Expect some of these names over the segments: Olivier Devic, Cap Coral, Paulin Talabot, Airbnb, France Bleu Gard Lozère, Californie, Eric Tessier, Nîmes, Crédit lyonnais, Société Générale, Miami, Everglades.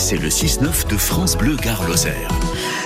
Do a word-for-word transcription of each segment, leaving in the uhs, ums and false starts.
c'est le six neuf de France Bleu Gard Lozère.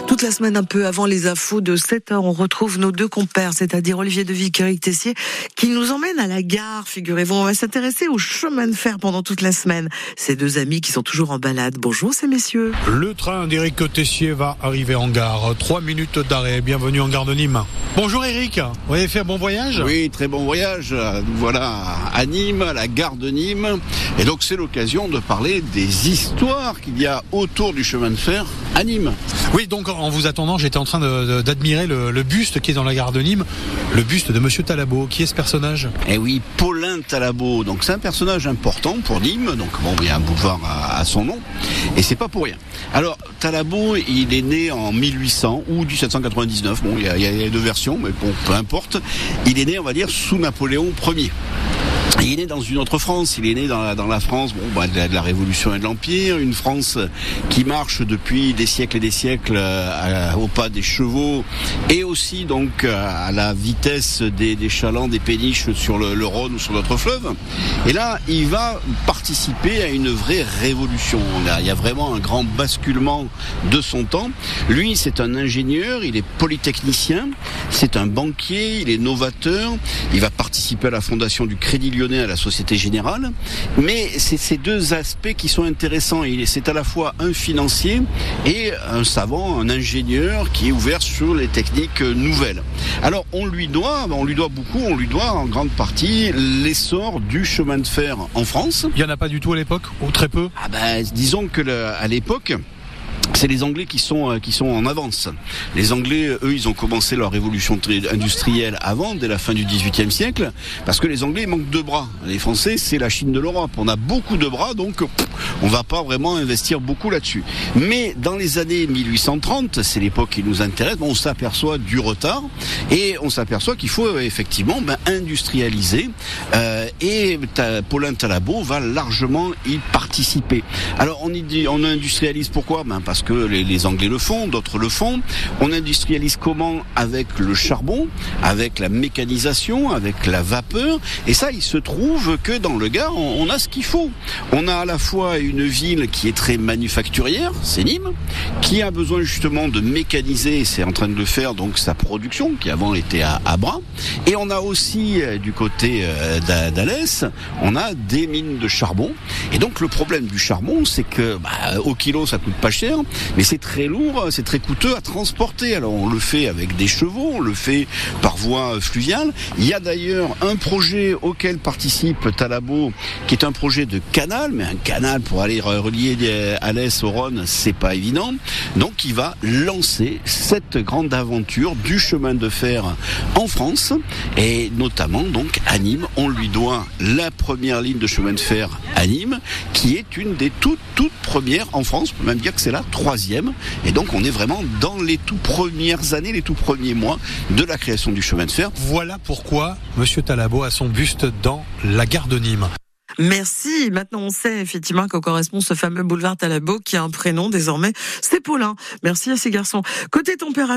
Toute la semaine, un peu avant les infos de sept heures, on retrouve nos deux compères, c'est-à-dire Olivier Devic et Eric Tessier, qui nous emmènent à la gare, figurez-vous. On va s'intéresser au chemin de fer pendant toute la semaine. Ces deux amis qui sont toujours en balade. Bonjour ces messieurs. Le train d'Eric Tessier va arriver en gare. Trois minutes d'arrêt. Bienvenue en gare de Nîmes. Bonjour Eric. Vous avez fait un bon voyage ? Oui, très bon voyage. Voilà, à Nîmes, à la gare de Nîmes. Et donc c'est l'occasion de parler des histoires qu'il y a autour du chemin de fer à Nîmes. Oui, donc en vous attendant, j'étais en train de, de, d'admirer le, le buste qui est dans la gare de Nîmes, le buste de Monsieur Talabot. Qui est ce personnage ? Eh oui, Paulin Talabot. Donc c'est un personnage important pour Nîmes. Donc bon, il y a un boulevard à, à son nom, et c'est pas pour rien. Alors Talabot, il est né en mille huit cents ou mille sept cent quatre-vingt-dix-neuf. Bon, il y a, il y a les deux versions, mais bon, peu importe. Il est né, on va dire, sous Napoléon Ier. Il est né dans une autre France, il est né dans la, dans la France bon, bah, de, la, de la Révolution et de l'Empire, une France qui marche depuis des siècles et des siècles euh, à, au pas des chevaux et aussi donc à la vitesse des, des chalands, des péniches sur le, le Rhône ou sur d'autres fleuves. Et là, il va participer à une vraie révolution. Là, il y a vraiment un grand basculement de son temps. Lui, c'est un ingénieur, il est polytechnicien, c'est un banquier, il est novateur, il va participer à la fondation du Crédit lyonnais, à la Société Générale, mais c'est ces deux aspects qui sont intéressants. C'est à la fois un financier et un savant, un ingénieur qui est ouvert sur les techniques nouvelles. Alors on lui doit, on lui doit beaucoup, on lui doit en grande partie l'essor du chemin de fer en France. Il n'y en a pas du tout à l'époque, ou très peu ? Ah ben, disons que le, à l'époque... c'est les Anglais qui sont qui sont en avance. Les Anglais, eux, ils ont commencé leur révolution industrielle avant, dès la fin du dix-huitième siècle, parce que les Anglais, ils manquent de bras. Les Français, c'est la Chine de l'Europe. On a beaucoup de bras, donc on va pas vraiment investir beaucoup là-dessus. Mais dans les années mille huit cent trente, c'est l'époque qui nous intéresse, on s'aperçoit du retard et on s'aperçoit qu'il faut effectivement ben, industrialiser. Euh, et Paulin Talabot va largement y participer. Alors on y dit, on industrialise pourquoi ben, parce que les, les Anglais le font, d'autres le font. On industrialise comment ? Avec le charbon, avec la mécanisation, avec la vapeur. Et ça, il se trouve que dans le Gard, on, on a ce qu'il faut. On a à la fois une ville qui est très manufacturière, c'est Nîmes, qui a besoin justement de mécaniser, c'est en train de le faire, donc sa production, qui avant était à, à bras. Et on a aussi, du côté euh, d'Alès, on a des mines de charbon. Et donc le problème du charbon, c'est que bah, au kilo, ça coûte pas cher, mais c'est très lourd, c'est très coûteux à transporter. Alors on le fait avec des chevaux, on le fait par voie fluviale. Il y a d'ailleurs un projet auquel participe Talabot, qui est un projet de canal, mais un canal pour aller relier Alès au Rhône, c'est pas évident. Donc il va lancer cette grande aventure du chemin de fer en France, et notamment donc à Nîmes. On lui doit la première ligne de chemin de fer à Nîmes, qui est une des toutes toutes premières en France, on peut même dire que c'est la troisième, et donc on est vraiment dans les tout premières années, les tout premiers mois de la création du chemin de fer. Voilà pourquoi Monsieur Talabot a son buste dans la gare de Nîmes. Merci, maintenant on sait effectivement qu'on correspond ce fameux boulevard Talabot qui a un prénom désormais, c'est Paulin. Merci à ces garçons. Côté température,